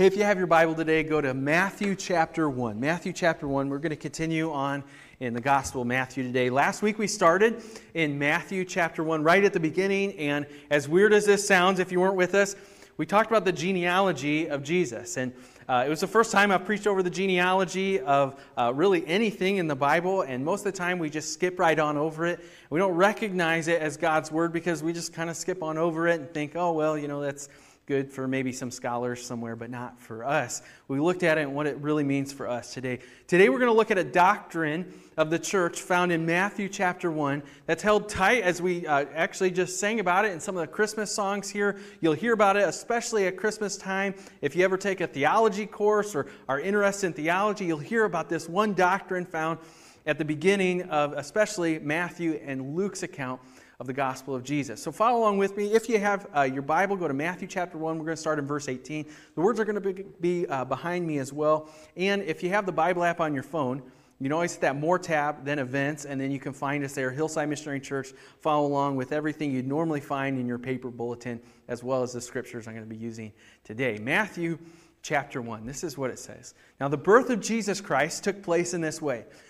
Hey, if you have your Bible today, go to Matthew chapter 1. Matthew chapter 1, we're going to continue on in the Gospel of Matthew today. Last week we started in Matthew chapter 1 right at the beginning, and as weird as this sounds, if you weren't with us, we talked about the genealogy of Jesus. And it was the first time I've preached over the genealogy of really anything in the Bible, and most of the time we just skip right on over it. We don't recognize it as God's Word because we just kind of skip on over it and think, oh, well, you know, that's good for maybe some scholars somewhere, but not for us. We looked at it and what it really means for us today. Today we're going to look at a doctrine of the church found in Matthew chapter 1 that's held tight, as we actually just sang about it in some of the Christmas songs here. You'll hear about it, especially at Christmas time. If you ever take a theology course or are interested in theology, you'll hear about this one doctrine found at the beginning of especially Matthew and Luke's account of the gospel of Jesus. So follow along with me. If you have your Bible, go to Matthew chapter 1. We're going to start in verse 18. The words are going to be behind me as well. And if you have the Bible app on your phone, you can always hit that More tab, then Events, and then you can find us there, Hillside Missionary Church. Follow along with everything you'd normally find in your paper bulletin, as well as the scriptures I'm going to be using today. Matthew chapter 1. This is what it says. Now the birth of Jesus Christ took place in this way.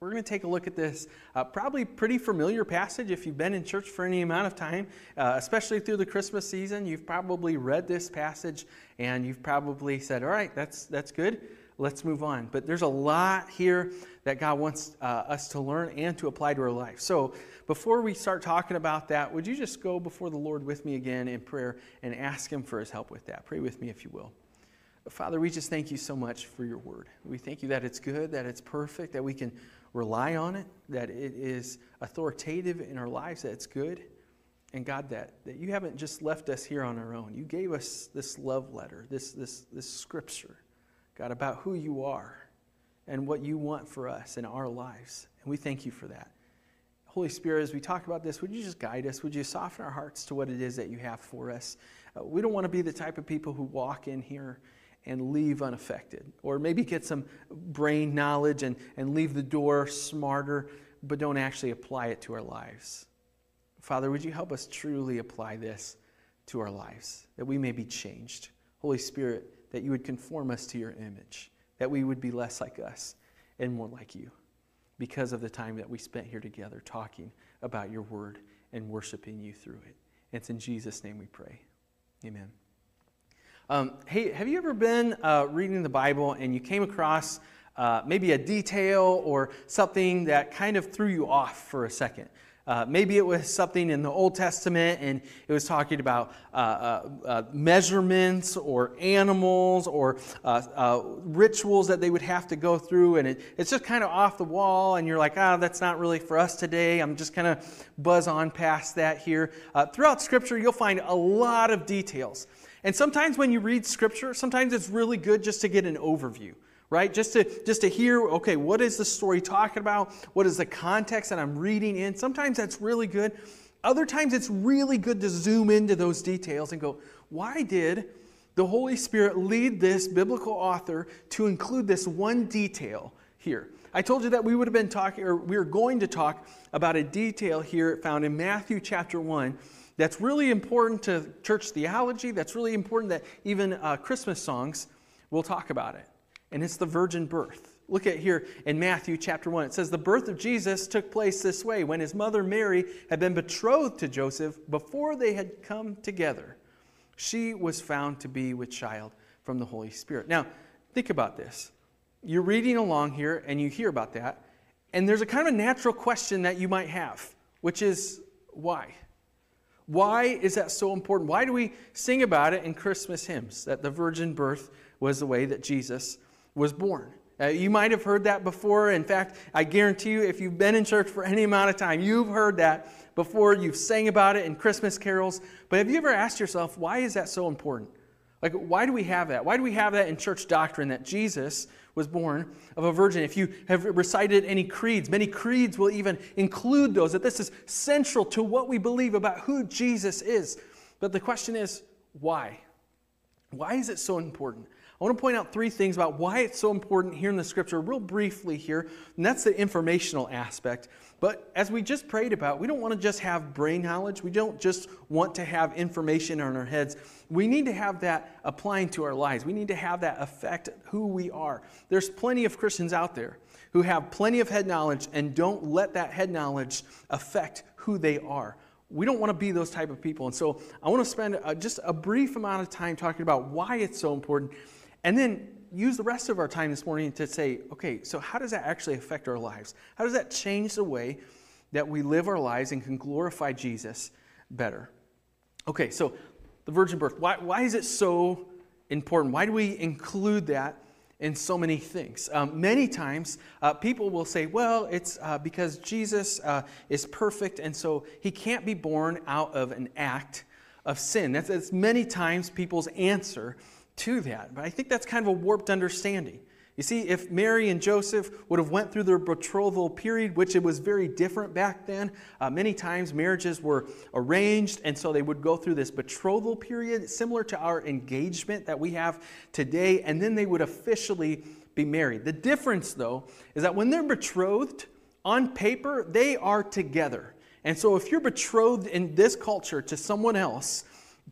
We're going to take a look at this probably pretty familiar passage if you've been in church for any amount of time, especially through the Christmas season. You've probably read this passage and you've probably said, all right, that's good. Let's move on. But there's a lot here that God wants us to learn and to apply to our life. So before we start talking about that, would you just go before the Lord with me again in prayer and ask him for his help with that? Pray with me if you will. Father, we just thank you so much for your word. We thank you that it's good, that it's perfect, that we can rely on it, that it is authoritative in our lives, that it's good. And God, that you haven't just left us here on our own. You gave us this love letter, this scripture, God, about who you are and what you want for us in our lives. And we thank you for that. Holy Spirit, as we talk about this, would you just guide us? Would you soften our hearts to what it is that you have for us? We don't want to be the type of people who walk in here and leave unaffected, or maybe get some brain knowledge and leave the door smarter, but don't actually apply it to our lives. Father, would you help us truly apply this to our lives, that we may be changed. Holy Spirit, that you would conform us to your image, that we would be less like us and more like you, because of the time that we spent here together talking about your word and worshiping you through it. It's in Jesus' name we pray. Amen. Hey, have you ever been reading the Bible and you came across maybe a detail or something that kind of threw you off for a second? Maybe it was something in the Old Testament and it was talking about measurements or animals or rituals that they would have to go through, and it's just kind of off the wall, and you're like, that's not really for us today. I'm just kind of buzz on past that here. Throughout Scripture, you'll find a lot of details. And sometimes when you read Scripture, sometimes it's really good just to get an overview, right? Just to hear, okay, what is the story talking about? What is the context that I'm reading in? Sometimes that's really good. Other times it's really good to zoom into those details and go, why did the Holy Spirit lead this biblical author to include this one detail here? I told you that we would have been talking, or we were going to talk about a detail here found in Matthew chapter 1. That's really important to church theology. That's really important that even Christmas songs will talk about it. And it's the virgin birth. Look at here in Matthew chapter 1. It says, the birth of Jesus took place this way. When his mother Mary had been betrothed to Joseph, before they had come together, she was found to be with child from the Holy Spirit. Now, Think about this. You're reading along here and you hear about that, and there's a kind of a natural question that you might have, which is why? Why is that so important? Why do we sing about it in Christmas hymns, that the virgin birth was the way that Jesus was born? You might have heard that before. In fact, I guarantee you, if you've been in church for any amount of time, you've heard that before. You've sang about it in Christmas carols. But have you ever asked yourself, why is that so important? Like, why do we have that? Why do we have that in church doctrine, that Jesus was born of a virgin? If you have recited any creeds, many creeds will even include those, that this is central to what we believe about who Jesus is. But the question is, why? Why is it so important? I want to point out three things about why it's so important here in the Scripture, real briefly here, and that's the informational aspect. But as we just prayed about, we don't want to just have brain knowledge. We don't just want to have information in our heads. We need to have that applying to our lives. We need to have that affect who we are. There's plenty of Christians out there who have plenty of head knowledge and don't let that head knowledge affect who they are. We don't want to be those type of people. And so I want to spend just a brief amount of time talking about why it's so important. And then use the rest of our time this morning to say, okay, so how does that actually affect our lives? How does that change the way that we live our lives and can glorify Jesus better? Okay, so the virgin birth, why is it so important? Why do we include that in so many things? Many times people will say, well, it's because Jesus is perfect, and so he can't be born out of an act of sin. That's many times people's answer to that. But I think that's kind of a warped understanding. You see, if Mary and Joseph would have went through their betrothal period, which it was very different back then, many times marriages were arranged, and so they would go through this betrothal period, similar to our engagement that we have today, and then they would officially be married. The difference, though, is that when they're betrothed, on paper, they are together. And so if you're betrothed in this culture to someone else,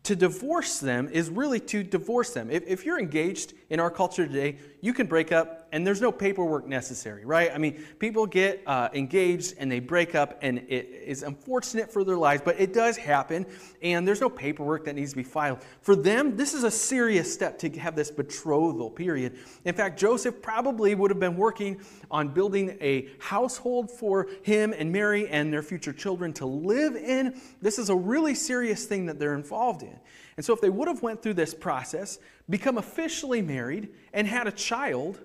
to divorce them is really to divorce them. If you're engaged in our culture today, you can break up and there's no paperwork necessary, right? I mean, people get engaged and they break up, and it is unfortunate for their lives, but it does happen, and there's no paperwork that needs to be filed. For them, this is a serious step to have this betrothal period. In fact, Joseph probably would have been working on building a household for him and Mary and their future children to live in. This is a really serious thing that they're involved in. And so if they would have went through this process, become officially married, and had a child,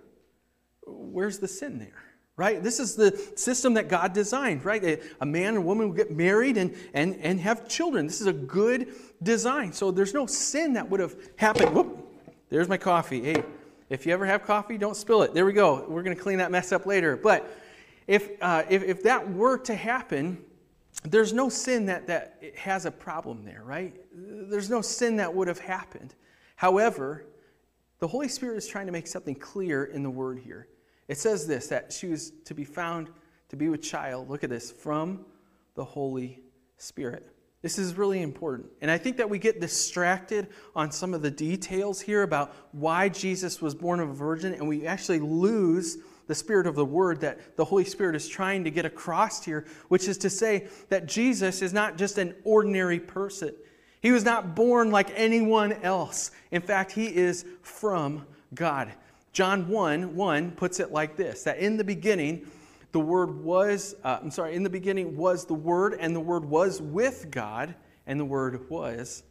where's the sin there, right? This is the system that God designed, right? A man and woman will get married and have children. This is a good design. So there's no sin that would have happened. Whoop, there's my coffee. Hey, if you ever have coffee, don't spill it. There we go. We're going to clean that mess up later. But if that were to happen, there's no sin that it has a problem there, right? There's no sin that would have happened. However, the Holy Spirit is trying to make something clear in the Word here. It says this, that she was to be found to be with child, look at this, from the Holy Spirit. This is really important. And I think that we get distracted on some of the details here about why Jesus was born of a virgin, and we actually lose the spirit of the Word that the Holy Spirit is trying to get across here, which is to say that Jesus is not just an ordinary person. He was not born like anyone else. In fact, he is from God. John 1:1 puts it like this, that in the beginning the Word was, in the beginning was the Word, and the Word was with God, and the Word was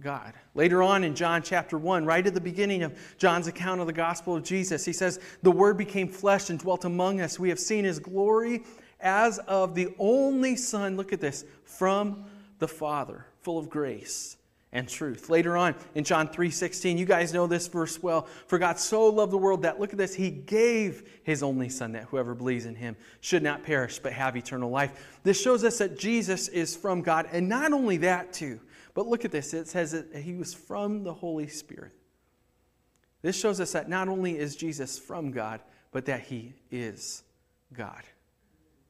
God. Later on in John chapter 1, right at the beginning of John's account of the gospel of Jesus, he says, the Word became flesh and dwelt among us. We have seen his glory as of the only Son, look at this, from the Father, full of grace and truth. Later on in John 3:16, you guys know this verse well. For God so loved the world that, look at this, he gave his only Son, that whoever believes in him should not perish but have eternal life. This shows us that Jesus is from God. And not only that too, but look at this. It says that he was from the Holy Spirit. This shows us that not only is Jesus from God, but that he is God.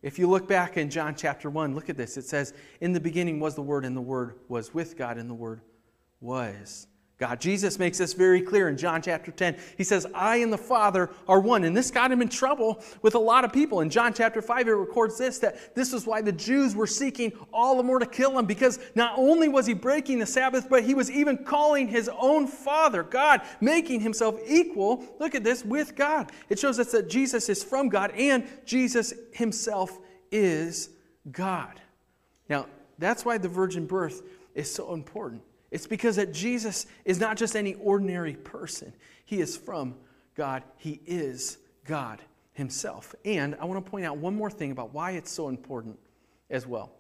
If you look back in John chapter 1, look at this. It says, in the beginning was the Word, and the Word was with God, and the Word was God. Jesus makes this very clear in John chapter 10. He says, I and the Father are one. And this got him in trouble with a lot of people. In John chapter 5, it records this, that this is why the Jews were seeking all the more to kill him, because not only was he breaking the Sabbath, but he was even calling his own Father God, making himself equal, look at this, with God. It shows us that Jesus is from God and Jesus himself is God. Now, that's why the virgin birth is so important. It's because that Jesus is not just any ordinary person. He is from God. He is God himself. And I want to point out one more thing about why it's so important as well.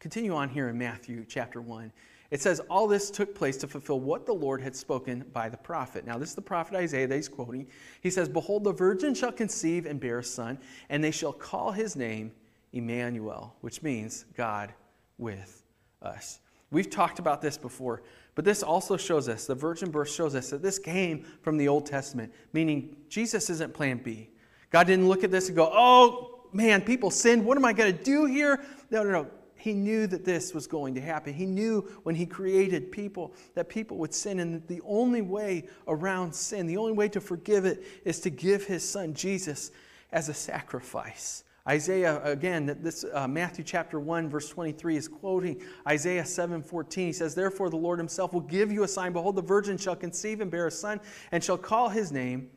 Continue on here in Matthew chapter 1. It says, all this took place to fulfill what the Lord had spoken by the prophet. Now, this is the prophet Isaiah that he's quoting. He says, behold, the virgin shall conceive and bear a son, and they shall call his name Emmanuel, which means God with us. We've talked about this before, but this also shows us, the virgin birth shows us that this came from the Old Testament, meaning Jesus isn't plan B. God didn't look at this and go, oh, man, people sinned. What am I going to do here? No. He knew that this was going to happen. He knew when he created people that people would sin, and that the only way around sin, the only way to forgive it, is to give his son Jesus as a sacrifice. Isaiah, again, this Matthew chapter 1, verse 23 is quoting Isaiah 7:14. He says, therefore the Lord himself will give you a sign. Behold, the virgin shall conceive and bear a son, and shall call his name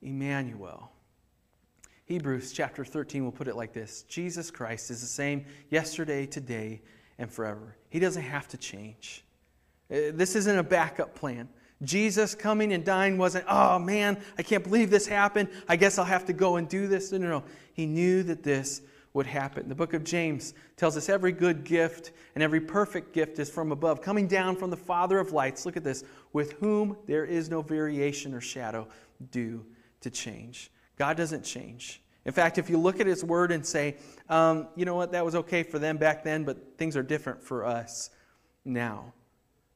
Emmanuel. Hebrews chapter 13 will put it like this. Jesus Christ is the same yesterday, today, and forever. He doesn't have to change. This isn't a backup plan. Jesus coming and dying wasn't, oh man, I can't believe this happened. I guess I'll have to go and do this. No. He knew that this would happen. The book of James tells us every good gift and every perfect gift is from above, coming down from the Father of lights. Look at this. With whom there is no variation or shadow due to change. God doesn't change. In fact, if you look at his word and say, you know what, that was okay for them back then, but things are different for us now,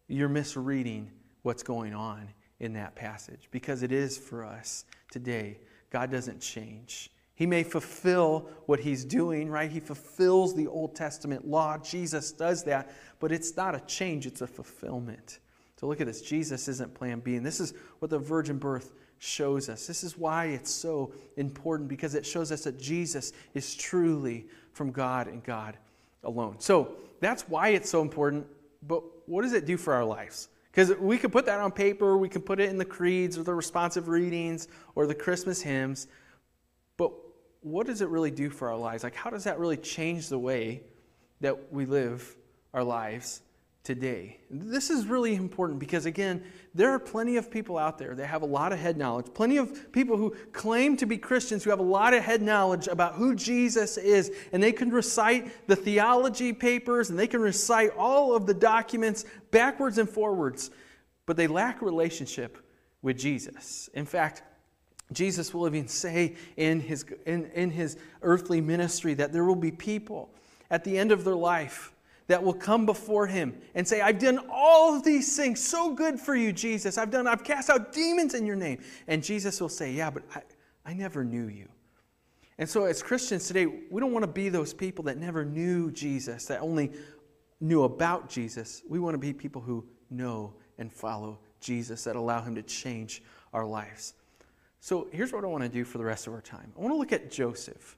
you're misreading what's going on in that passage, because it is for us today. God doesn't change. He may fulfill what he's doing, right? He fulfills the Old Testament law. Jesus does that, but it's not a change. It's a fulfillment. So look at this. Jesus isn't plan B, and this is what the virgin birth shows us. This is why it's so important, because it shows us that Jesus is truly from God and God alone. So that's why it's so important, but what does it do for our lives? Because we could put that on paper, we could put it in the creeds or the responsive readings or the Christmas hymns, but what does it really do for our lives? Like, how does that really change the way that we live our lives today? This is really important because, again, there are plenty of people out there that have a lot of head knowledge, plenty of people who claim to be Christians who have a lot of head knowledge about who Jesus is, and they can recite the theology papers and they can recite all of the documents backwards and forwards, but they lack relationship with Jesus. In fact, Jesus will even say in his earthly ministry that there will be people at the end of their life that will come before him and say, I've done all of these things so good for you, Jesus. I've cast out demons in your name. And Jesus will say, yeah, but I never knew you. And so as Christians today, we don't want to be those people that never knew Jesus, that only knew about Jesus. We want to be people who know and follow Jesus, that allow him to change our lives. So here's what I want to do for the rest of our time. I want to look at Joseph.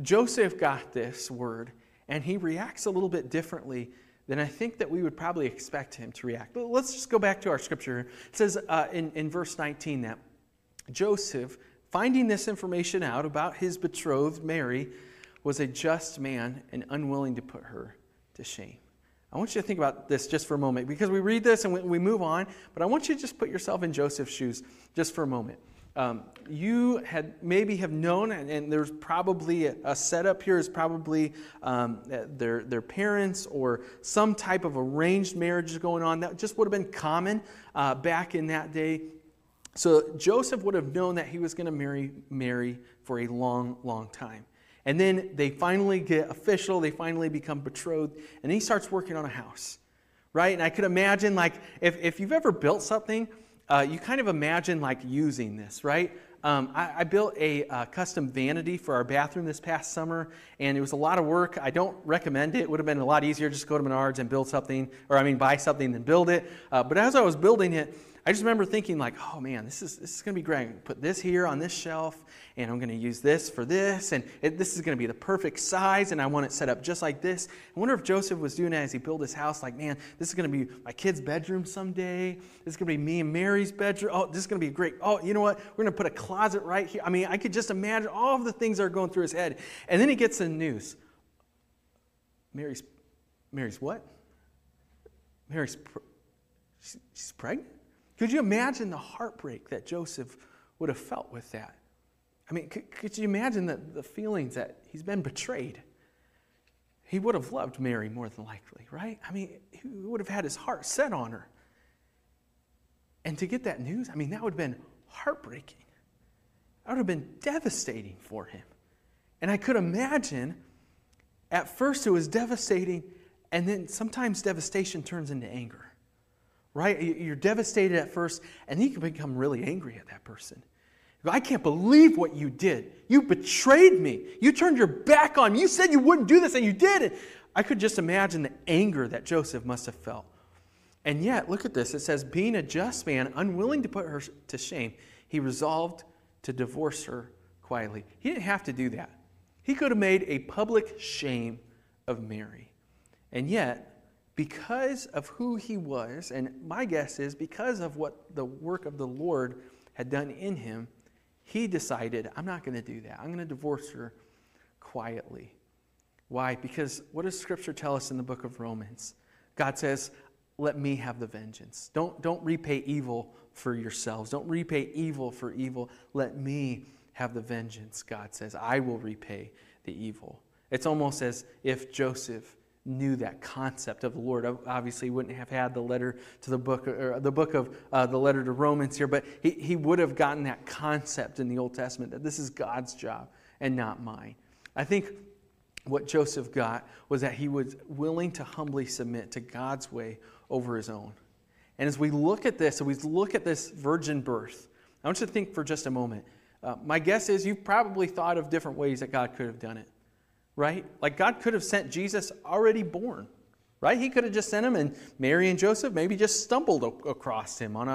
Joseph got this word, and he reacts a little bit differently than I think that we would probably expect him to react. But let's just go back to our scripture. It says in verse 19 that Joseph, finding this information out about his betrothed Mary, was a just man and unwilling to put her to shame. I want you to think about this just for a moment, because we read this and we move on, but I want you to just put yourself in Joseph's shoes just for a moment. You had maybe have known, and there's probably a setup here is probably their parents or some type of arranged marriage going on. That just would have been common back in that day. So Joseph would have known that he was going to marry Mary for a long, long time. And then they finally get official. They finally become betrothed. And he starts working on a house, right? And I could imagine, like, if you've ever built something, you kind of imagine like using this, right? I built a custom vanity for our bathroom this past summer, and it was a lot of work. I don't recommend it. It would have been a lot easier just to go to Menards and build something, or I mean buy something and build it. But as I was building it, I just remember thinking like, oh man, this is going to be great. I'm going to put this here on this shelf, and I'm going to use this for this, and this is going to be the perfect size, and I want it set up just like this. I wonder if Joseph was doing that as he built his house, like, man, this is going to be my kid's bedroom someday. This is going to be me and Mary's bedroom. Oh, this is going to be great. Oh, you know what? We're going to put a closet right here. I mean, I could just imagine all of the things that are going through his head. And then he gets the news. Mary's what? She's pregnant? Could you imagine the heartbreak that Joseph would have felt with that? I mean, could you imagine the feelings that he's been betrayed? He would have loved Mary more than likely, right? I mean, he would have had his heart set on her. And to get that news, I mean, that would have been heartbreaking. That would have been devastating for him. And I could imagine at first it was devastating, and then sometimes devastation turns into anger. Right? You're devastated at first, and you can become really angry at that person. I can't believe what you did. You betrayed me. You turned your back on me. You said you wouldn't do this, and you did it. I could just imagine the anger that Joseph must have felt. And yet, look at this. It says, being a just man, unwilling to put her to shame, he resolved to divorce her quietly. He didn't have to do that. He could have made a public shame of Mary. And yet, because of who he was, and my guess is because of what the work of the Lord had done in him, he decided, I'm not going to do that. I'm going to divorce her quietly. Why? Because what does Scripture tell us in the book of Romans? God says, let me have the vengeance. Don't repay evil for yourselves. Don't repay evil for evil. Let me have the vengeance, God says. I will repay the evil. It's almost as if Joseph knew that concept of the Lord. Obviously, he wouldn't have had the letter to the book, or the book of the letter to Romans here, but he would have gotten that concept in the Old Testament that this is God's job and not mine. I think what Joseph got was that he was willing to humbly submit to God's way over his own. And as we look at this, virgin birth, I want you to think for just a moment. My guess is you've probably thought of different ways that God could have done it. Right? Like God could have sent Jesus already born, right? He could have just sent him, and Mary and Joseph maybe just stumbled across him on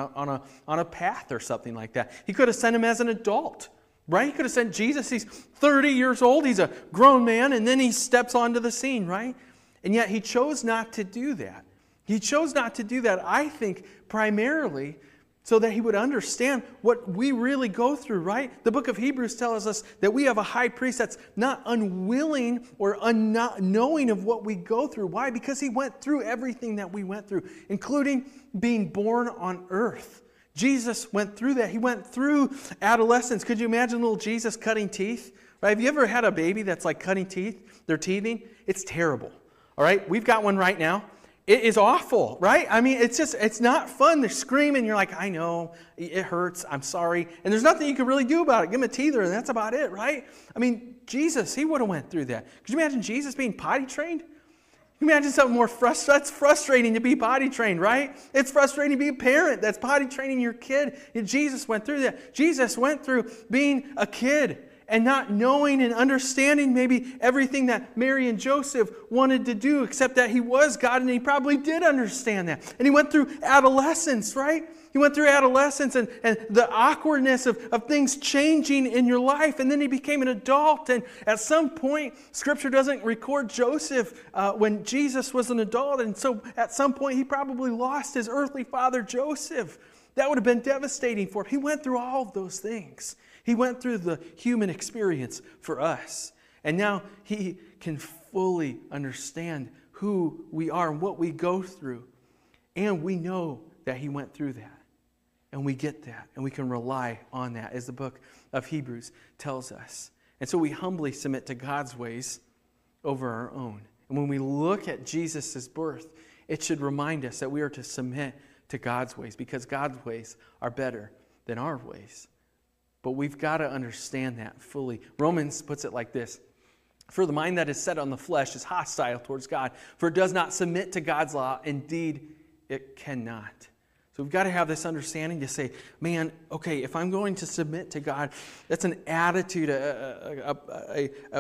a path or something like that. He could have sent him as an adult, right? He could have sent Jesus. He's 30 years old. He's a grown man, and then he steps onto the scene, right? And yet he chose not to do that. He chose not to do that, I think, primarily so that he would understand what we really go through, right? The book of Hebrews tells us that we have a high priest that's not unwilling or unknowing of what we go through. Why? Because he went through everything that we went through, including being born on earth. Jesus went through that. He went through adolescence. Could you imagine little Jesus cutting teeth? Right? Have you ever had a baby that's like cutting teeth? They're teething? It's terrible. All right? We've got one right now. It is awful, right? I mean, it's not fun. They're screaming. You're like, I know, it hurts. I'm sorry. And there's nothing you can really do about it. Give them a teether, and that's about it, right? I mean, Jesus, he would have went through that. Could you imagine Jesus being potty trained? Can you imagine something more frustrating? That's frustrating to be potty trained, right? It's frustrating to be a parent that's potty training your kid. And Jesus went through that. Jesus went through being a kid and not knowing and understanding maybe everything that Mary and Joseph wanted to do, except that he was God, and he probably did understand that. And he went through adolescence, right? He went through adolescence and the awkwardness of things changing in your life. And then he became an adult. And at some point, Scripture doesn't record Joseph when Jesus was an adult. And so at some point, he probably lost his earthly father, Joseph. That would have been devastating for him. He went through all of those things. He went through the human experience for us. And now he can fully understand who we are and what we go through. And we know that he went through that. And we get that. And we can rely on that, as the book of Hebrews tells us. And so we humbly submit to God's ways over our own. And when we look at Jesus' birth, it should remind us that we are to submit to God's ways, because God's ways are better than our ways. But we've got to understand that fully. Romans puts it like this. For the mind that is set on the flesh is hostile towards God, for it does not submit to God's law. Indeed, it cannot. So we've got to have this understanding to say, man, okay, if I'm going to submit to God, that's an attitude, a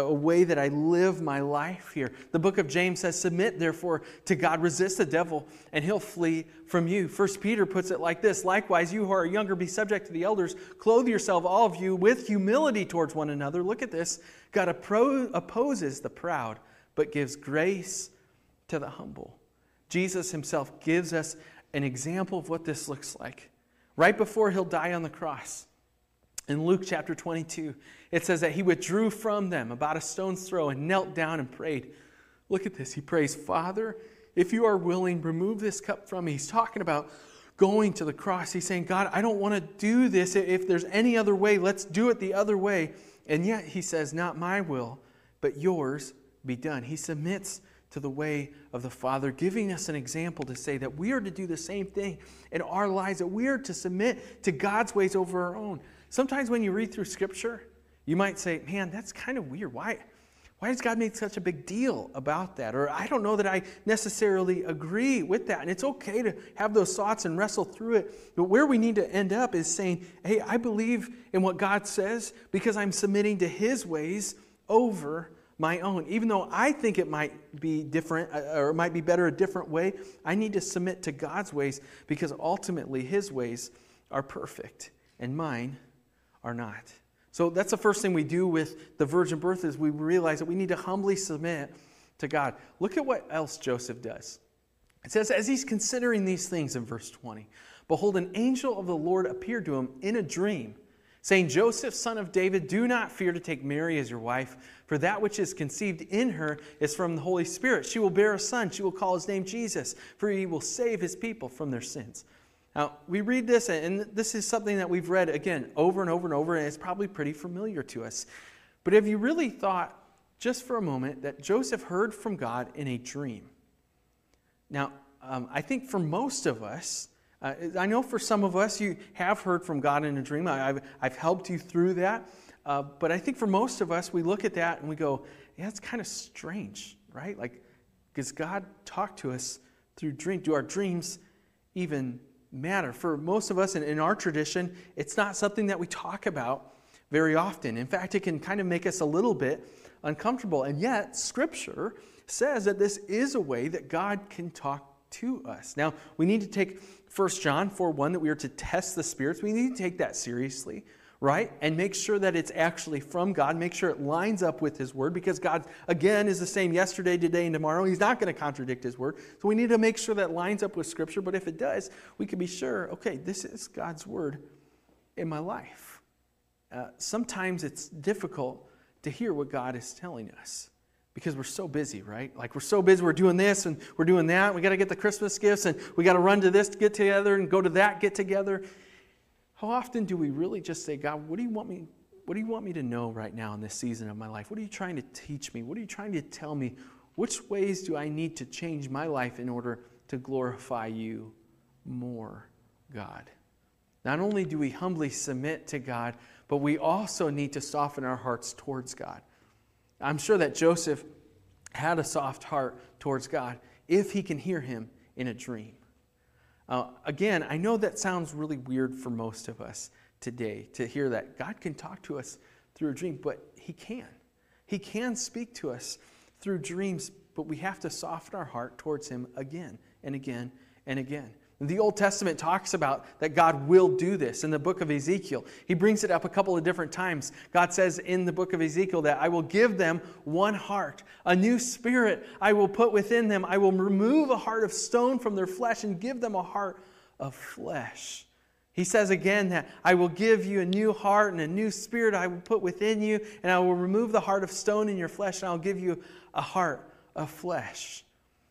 way that I live my life here. The book of James says, submit, therefore, to God. Resist the devil, and he'll flee from you. 1 Peter puts it like this, likewise, you who are younger, be subject to the elders. Clothe yourself, all of you, with humility towards one another. Look at this. God opposes the proud, but gives grace to the humble. Jesus himself gives us an example of what this looks like. Right before he'll die on the cross, in Luke chapter 22, it says that he withdrew from them about a stone's throw and knelt down and prayed. Look at this. He prays, Father, if you are willing, remove this cup from me. He's talking about going to the cross. He's saying, God, I don't want to do this. If there's any other way, let's do it the other way. And yet he says, not my will, but yours be done. He submits to the way of the Father, giving us an example to say that we are to do the same thing in our lives, that we are to submit to God's ways over our own. Sometimes when you read through Scripture, you might say, man, that's kind of weird. Why does God make such a big deal about that? Or I don't know that I necessarily agree with that. And it's okay to have those thoughts and wrestle through it. But where we need to end up is saying, hey, I believe in what God says because I'm submitting to His ways over my own. Even though I think it might be different or it might be better a different way, I need to submit to God's ways because ultimately His ways are perfect and mine are not. So that's the first thing we do with the virgin birth is we realize that we need to humbly submit to God. Look at what else Joseph does. It says, as he's considering these things in verse 20, behold, an angel of the Lord appeared to him in a dream, saying, Joseph, son of David, do not fear to take Mary as your wife, for that which is conceived in her is from the Holy Spirit. She will bear a son. She will call his name Jesus, for he will save his people from their sins. Now, we read this, and this is something that we've read, again, over and over and over, and it's probably pretty familiar to us. But have you really thought, just for a moment, that Joseph heard from God in a dream? Now, I think for most of us, I know for some of us, you have heard from God in a dream. I've helped you through that. But I think for most of us, we look at that and we go, yeah, that's kind of strange, right? Like, does God talk to us through dreams? Do our dreams even matter? For most of us in our tradition, it's not something that we talk about very often. In fact, it can kind of make us a little bit uncomfortable. And yet, Scripture says that this is a way that God can talk to us. Now, we need to take 1 John 4:1 that we are to test the spirits. We need to take that seriously, right? And make sure that it's actually from God. Make sure it lines up with His Word because God, again, is the same yesterday, today, and tomorrow. He's not going to contradict His Word. So we need to make sure that lines up with Scripture. But if it does, we can be sure, okay, this is God's Word in my life. Sometimes it's difficult to hear what God is telling us. Because we're so busy, right? Like we're so busy, we're doing this and we're doing that. We got to get the Christmas gifts and we got to run to this get-together and go to that get-together. How often do we really just say, God, what do you want me to know right now in this season of my life? What are you trying to teach me? What are you trying to tell me? Which ways do I need to change my life in order to glorify you more, God? Not only do we humbly submit to God, but we also need to soften our hearts towards God. I'm sure that Joseph had a soft heart towards God if he can hear Him in a dream. Again, I know that sounds really weird for most of us today to hear that God can talk to us through a dream, but He can. He can speak to us through dreams, but we have to soften our heart towards Him again and again and again. The Old Testament talks about that God will do this in the book of Ezekiel. He brings it up a couple of different times. God says in the book of Ezekiel that I will give them one heart, a new spirit I will put within them. I will remove a heart of stone from their flesh and give them a heart of flesh. He says again that I will give you a new heart and a new spirit I will put within you, and I will remove the heart of stone in your flesh, and I will give you a heart of flesh.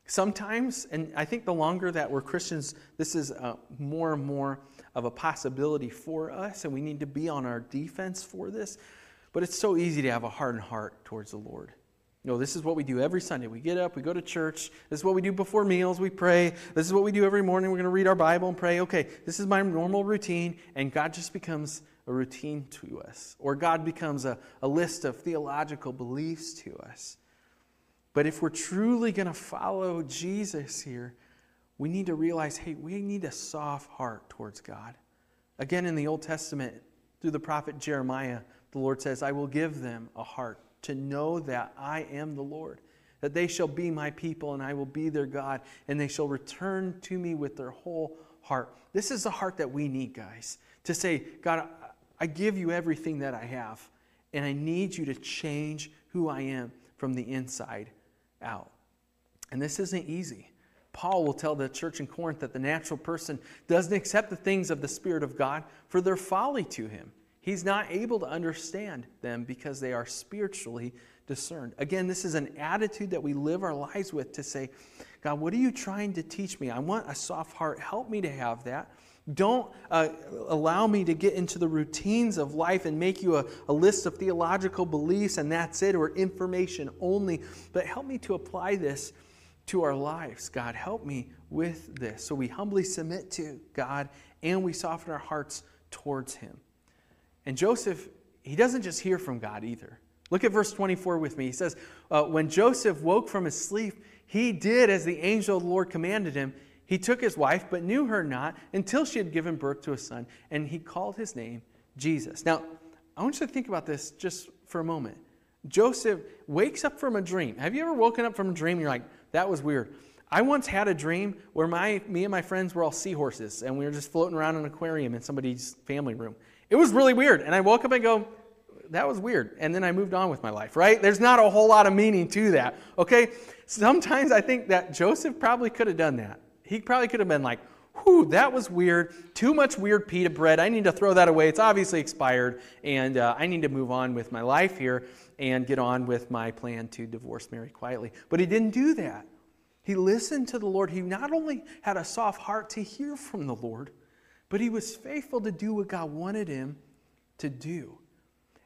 Sometimes, and I think the longer that we're Christians, this is more and more of a possibility for us, and we need to be on our defense for this. But it's so easy to have a hardened heart towards the Lord. You know, this is what we do every Sunday. We get up, we go to church. This is what we do before meals. We pray. This is what we do every morning. We're going to read our Bible and pray. Okay, this is my normal routine, and God just becomes a routine to us. Or God becomes a list of theological beliefs to us. But if we're truly going to follow Jesus here, we need to realize, hey, we need a soft heart towards God. Again, in the Old Testament, through the prophet Jeremiah, the Lord says, I will give them a heart to know that I am the Lord, that they shall be my people and I will be their God, and they shall return to me with their whole heart. This is the heart that we need, guys, to say, God, I give you everything that I have, and I need you to change who I am from the inside out. And this isn't easy. Paul will tell the church in Corinth that the natural person doesn't accept the things of the Spirit of God, for their folly to him. He's not able to understand them because they are spiritually discerned. Again, this is an attitude that we live our lives with, to say, God, what are you trying to teach me? I want a soft heart. Help me to have that. Don't allow me to get into the routines of life and make you a list of theological beliefs and that's it, or information only, but help me to apply this to our lives. God, help me with this. So we humbly submit to God and we soften our hearts towards him. And Joseph, he doesn't just hear from God either. Look at verse 24 with me. He says, when Joseph woke from his sleep, he did as the angel of the Lord commanded him. He took his wife, but knew her not until she had given birth to a son, and he called his name Jesus. Now, I want you to think about this just for a moment. Joseph wakes up from a dream. Have you ever woken up from a dream and you're like, that was weird? I once had a dream where me and my friends were all seahorses, and we were just floating around in an aquarium in somebody's family room. It was really weird, and I woke up and go, that was weird, and then I moved on with my life, right? There's not a whole lot of meaning to that, okay? Sometimes I think that Joseph probably could have done that. He probably could have been like, whew, that was weird, too much weird pita bread, I need to throw that away, it's obviously expired, and I need to move on with my life here and get on with my plan to divorce Mary quietly. But he didn't do that. He listened to the Lord. He not only had a soft heart to hear from the Lord, but he was faithful to do what God wanted him to do.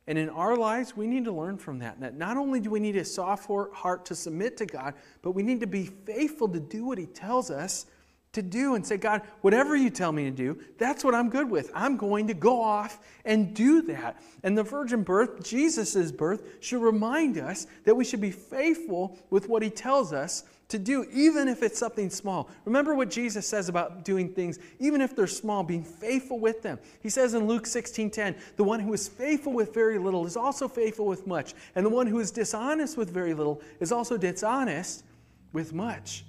And in our lives, we need to learn from that. That not only do we need a soft heart to submit to God, but we need to be faithful to do what he tells us to do and say, God, whatever you tell me to do, that's what I'm good with. I'm going to go off and do that. And the virgin birth, Jesus' birth, should remind us that we should be faithful with what he tells us to do, even if it's something small. Remember what Jesus says about doing things, even if they're small, being faithful with them. He says in Luke 16:10, the one who is faithful with very little is also faithful with much. And the one who is dishonest with very little is also dishonest with much.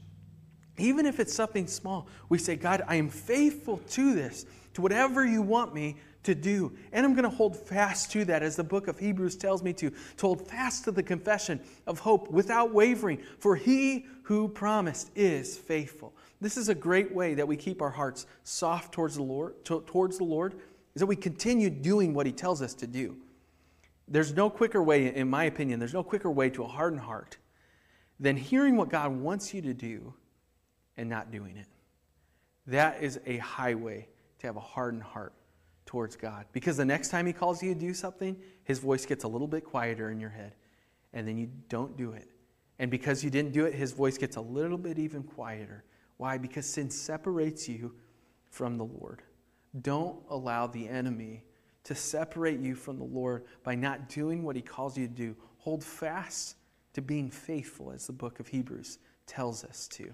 Even if it's something small, we say, God, I am faithful to this, to whatever you want me to do. And I'm going to hold fast to that, as the book of Hebrews tells me to hold fast to the confession of hope without wavering, for he who promised is faithful. This is a great way that we keep our hearts soft towards the Lord, is that we continue doing what he tells us to do. There's no quicker way, in my opinion, there's no quicker way to a hardened heart than hearing what God wants you to do and not doing it. That is a highway to have a hardened heart towards God. Because the next time he calls you to do something, his voice gets a little bit quieter in your head, and then you don't do it. And because you didn't do it, his voice gets a little bit even quieter. Why? Because sin separates you from the Lord. Don't allow the enemy to separate you from the Lord by not doing what he calls you to do. Hold fast to being faithful, as the book of Hebrews tells us to.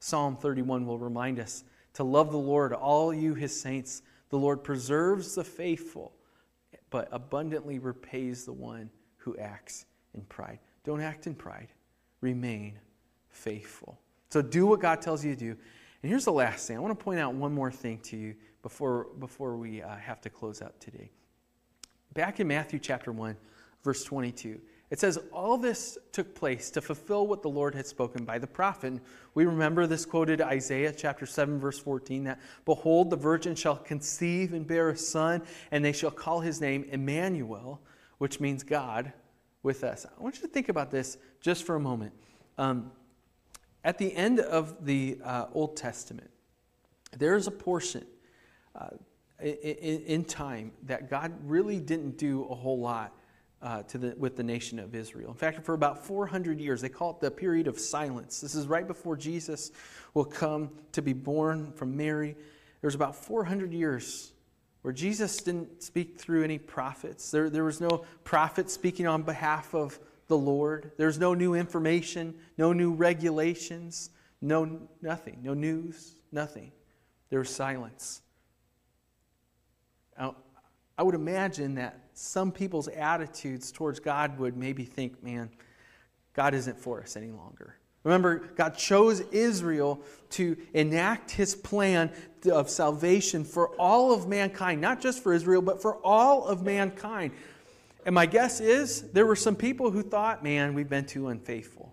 Psalm 31 will remind us to love the Lord, all you his saints. The Lord preserves the faithful, but abundantly repays the one who acts in pride. Don't act in pride. Remain faithful. So do what God tells you to do. And here's the last thing. I want to point out one more thing to you before we have to close out today. Back in Matthew chapter 1, verse 22, it says, all this took place to fulfill what the Lord had spoken by the prophet. And we remember this quoted Isaiah chapter 7, verse 14, that, behold, the virgin shall conceive and bear a son, and they shall call his name Emmanuel, which means God with us. I want you to think about this just for a moment. At the end of the Old Testament, there is a portion in time that God really didn't do a whole lot with the nation of Israel. In fact, for about 400 years, they call it the period of silence. This is right before Jesus will come to be born from Mary. There's about 400 years where Jesus didn't speak through any prophets. There was no prophet speaking on behalf of the Lord. There's no new information, no new regulations, No, nothing. No news, nothing. There was silence. Now, I would imagine that some people's attitudes towards God would maybe think, man, God isn't for us any longer. Remember, God chose Israel to enact his plan of salvation for all of mankind, not just for Israel, but for all of mankind. And my guess is there were some people who thought, man, we've been too unfaithful.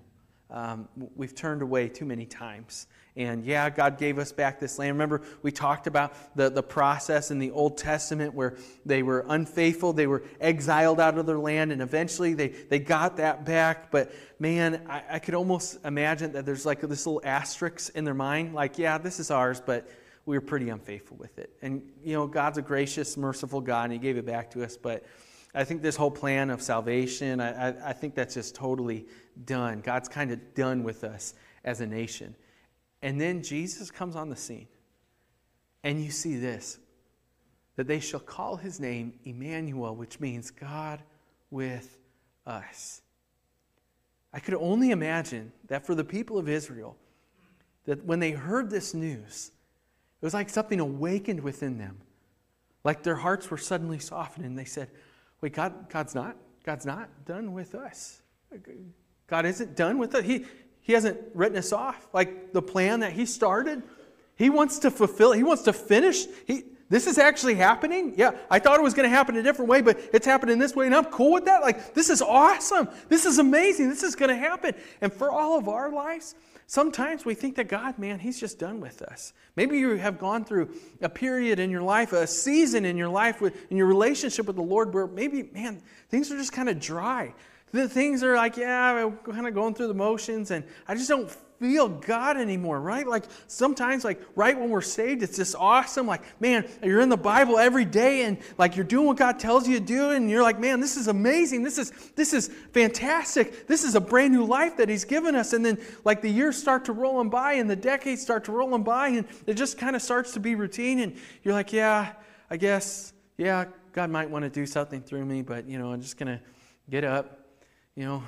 We've turned away too many times. And yeah, God gave us back this land. Remember, we talked about the process in the Old Testament where they were unfaithful. They were exiled out of their land, and eventually they got that back. But man, I could almost imagine that there's like this little asterisk in their mind. Like, yeah, this is ours, but we were pretty unfaithful with it. And, you know, God's a gracious, merciful God, and he gave it back to us. But I think this whole plan of salvation, I think that's just totally done. God's kind of done with us as a nation. And then Jesus comes on the scene, and you see this, that they shall call his name Emmanuel, which means God with us. I could only imagine that for the people of Israel, that when they heard this news, it was like something awakened within them, like their hearts were suddenly softened, and they said, wait, God's not done with us. God isn't done with us. He hasn't written us off. Like the plan that he started, he wants to fulfill it. He wants to finish. This is actually happening. Yeah, I thought it was going to happen a different way, but it's happening this way, and I'm cool with that. Like, this is awesome. This is amazing. This is going to happen. And for all of our lives, sometimes we think that God, man, he's just done with us. Maybe you have gone through a period in your life, a season in your life, in your relationship with the Lord, where maybe, man, things are just kind of dry. The things are like, yeah, I'm kind of going through the motions, and I just don't feel God anymore, right? Like sometimes, like right when we're saved, it's just awesome. Like, man, you're in the Bible every day, and like you're doing what God tells you to do, and you're like, man, this is amazing. This is fantastic. This is a brand new life that he's given us. And then like the years start to rolling by, and the decades start to rolling by, and it just kind of starts to be routine. And you're like, yeah, I guess, yeah, God might want to do something through me, but you know, I'm just gonna get up, you know,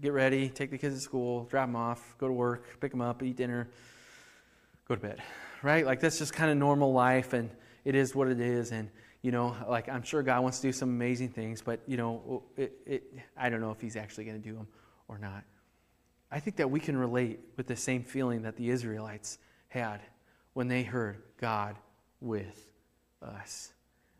get ready, take the kids to school, drop them off, go to work, pick them up, eat dinner, go to bed, right? Like that's just kind of normal life, and it is what it is. And, you know, like I'm sure God wants to do some amazing things, but, you know, I don't know if he's actually going to do them or not. I think that we can relate with the same feeling that the Israelites had when they heard God with us.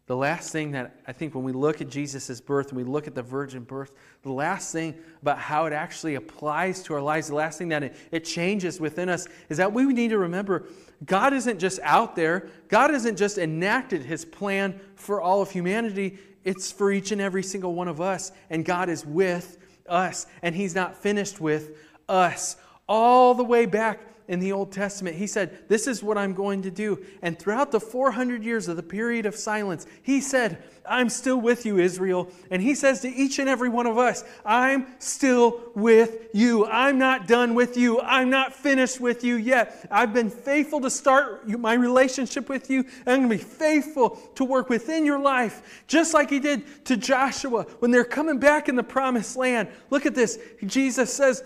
The last thing that I think when we look at Jesus' birth and we look at the virgin birth, the last thing about how it actually applies to our lives, the last thing that it changes within us is that we need to remember God isn't just out there. God isn't just enacted his plan for all of humanity. It's for each and every single one of us. And God is with us. And he's not finished with us. All the way back in the Old Testament, he said, this is what I'm going to do. And throughout the 400 years of the period of silence, he said, I'm still with you, Israel. And he says to each and every one of us, I'm still with you. I'm not done with you. I'm not finished with you yet. I've been faithful to start my relationship with you. I'm going to be faithful to work within your life, just like he did to Joshua when they're coming back in the promised land. Look at this. Jesus says,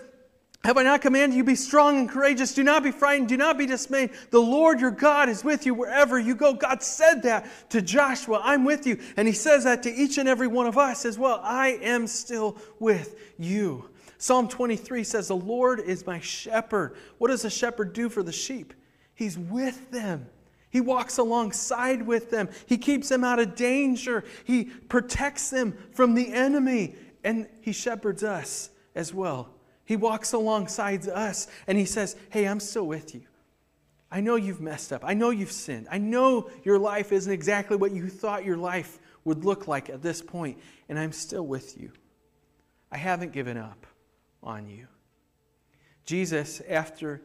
have I not commanded you, be strong and courageous? Do not be frightened. Do not be dismayed. The Lord your God is with you wherever you go. God said that to Joshua. I'm with you. And he says that to each and every one of us as well. I am still with you. Psalm 23 says, the Lord is my shepherd. What does a shepherd do for the sheep? He's with them. He walks alongside with them. He keeps them out of danger. He protects them from the enemy. And he shepherds us as well. He walks alongside us and he says, hey, I'm still with you. I know you've messed up. I know you've sinned. I know your life isn't exactly what you thought your life would look like at this point, and I'm still with you. I haven't given up on you. Jesus, after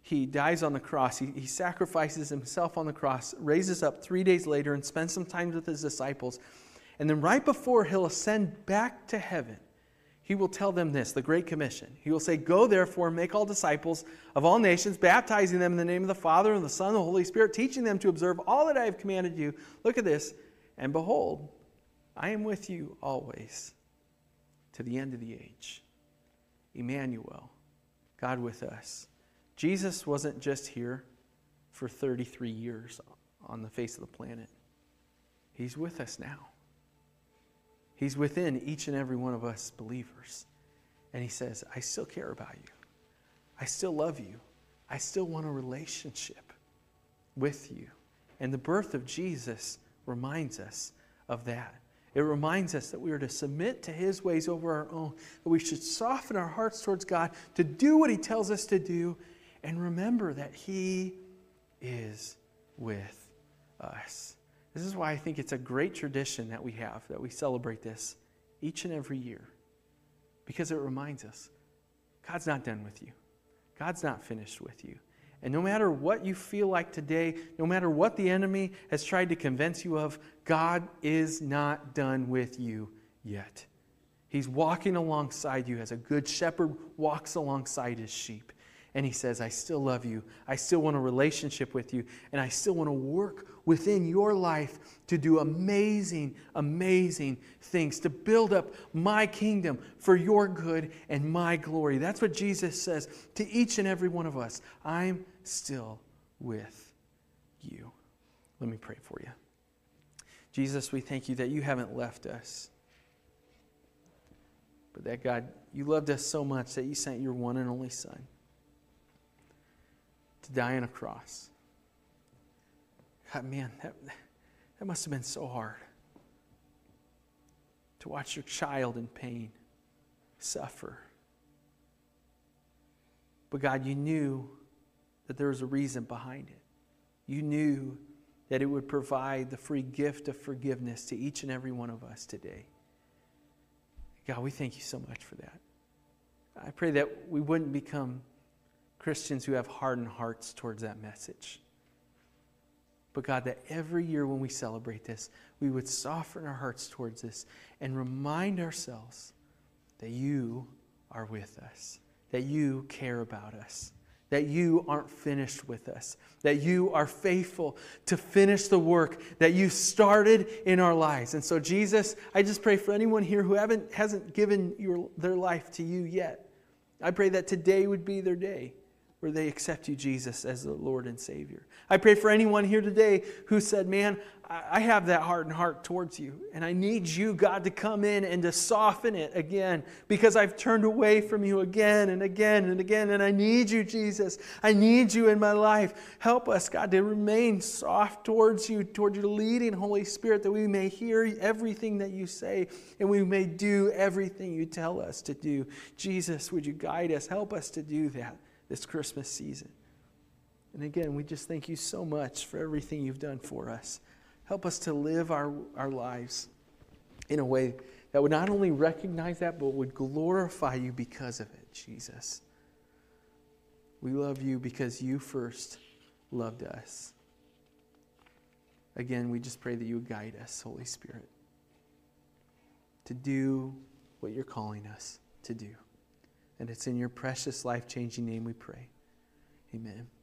he dies on the cross, he sacrifices himself on the cross, raises up 3 days later and spends some time with his disciples. And then right before he'll ascend back to heaven, he will tell them this, the Great Commission. He will say, go therefore, make all disciples of all nations, baptizing them in the name of the Father and the Son and the Holy Spirit, teaching them to observe all that I have commanded you. Look at this. And behold, I am with you always to the end of the age. Emmanuel, God with us. Jesus wasn't just here for 33 years on the face of the planet. He's with us now. He's within each and every one of us believers. And he says, I still care about you. I still love you. I still want a relationship with you. And the birth of Jesus reminds us of that. It reminds us that we are to submit to his ways over our own, that we should soften our hearts towards God, to do what he tells us to do, and remember that he is with us. This is why I think it's a great tradition that we have, that we celebrate this each and every year, because it reminds us God's not done with you. God's not finished with you. And no matter what you feel like today, no matter what the enemy has tried to convince you of, God is not done with you yet. He's walking alongside you as a good shepherd walks alongside his sheep. And he says, I still love you. I still want a relationship with you. And I still want to work within your life to do amazing, amazing things, to build up my kingdom for your good and my glory. That's what Jesus says to each and every one of us. I'm still with you. Let me pray for you. Jesus, we thank you that you haven't left us. But that, God, you loved us so much that you sent your one and only Son to die on a cross. God, man, that must have been so hard to watch your child in pain suffer. But God, you knew that there was a reason behind it. You knew that it would provide the free gift of forgiveness to each and every one of us today. God, we thank you so much for that. I pray that we wouldn't become Christians who have hardened hearts towards that message. But God, that every year when we celebrate this, we would soften our hearts towards this and remind ourselves that you are with us, that you care about us, that you aren't finished with us, that you are faithful to finish the work that you started in our lives. And so Jesus, I just pray for anyone here who hasn't given their life to you yet. I pray that today would be their day where they accept you, Jesus, as the Lord and Savior. I pray for anyone here today who said, man, I have that hardened heart towards you, and I need you, God, to come in and to soften it again, because I've turned away from you again and again and again, and I need you, Jesus. I need you in my life. Help us, God, to remain soft towards you, toward your leading Holy Spirit, that we may hear everything that you say, and we may do everything you tell us to do. Jesus, would you guide us? Help us to do that this Christmas season. And again, we just thank you so much for everything you've done for us. Help us to live our lives in a way that would not only recognize that, but would glorify you because of it, Jesus. We love you because you first loved us. Again, we just pray that you would guide us, Holy Spirit, to do what you're calling us to do. And it's in your precious, life-changing name we pray. Amen.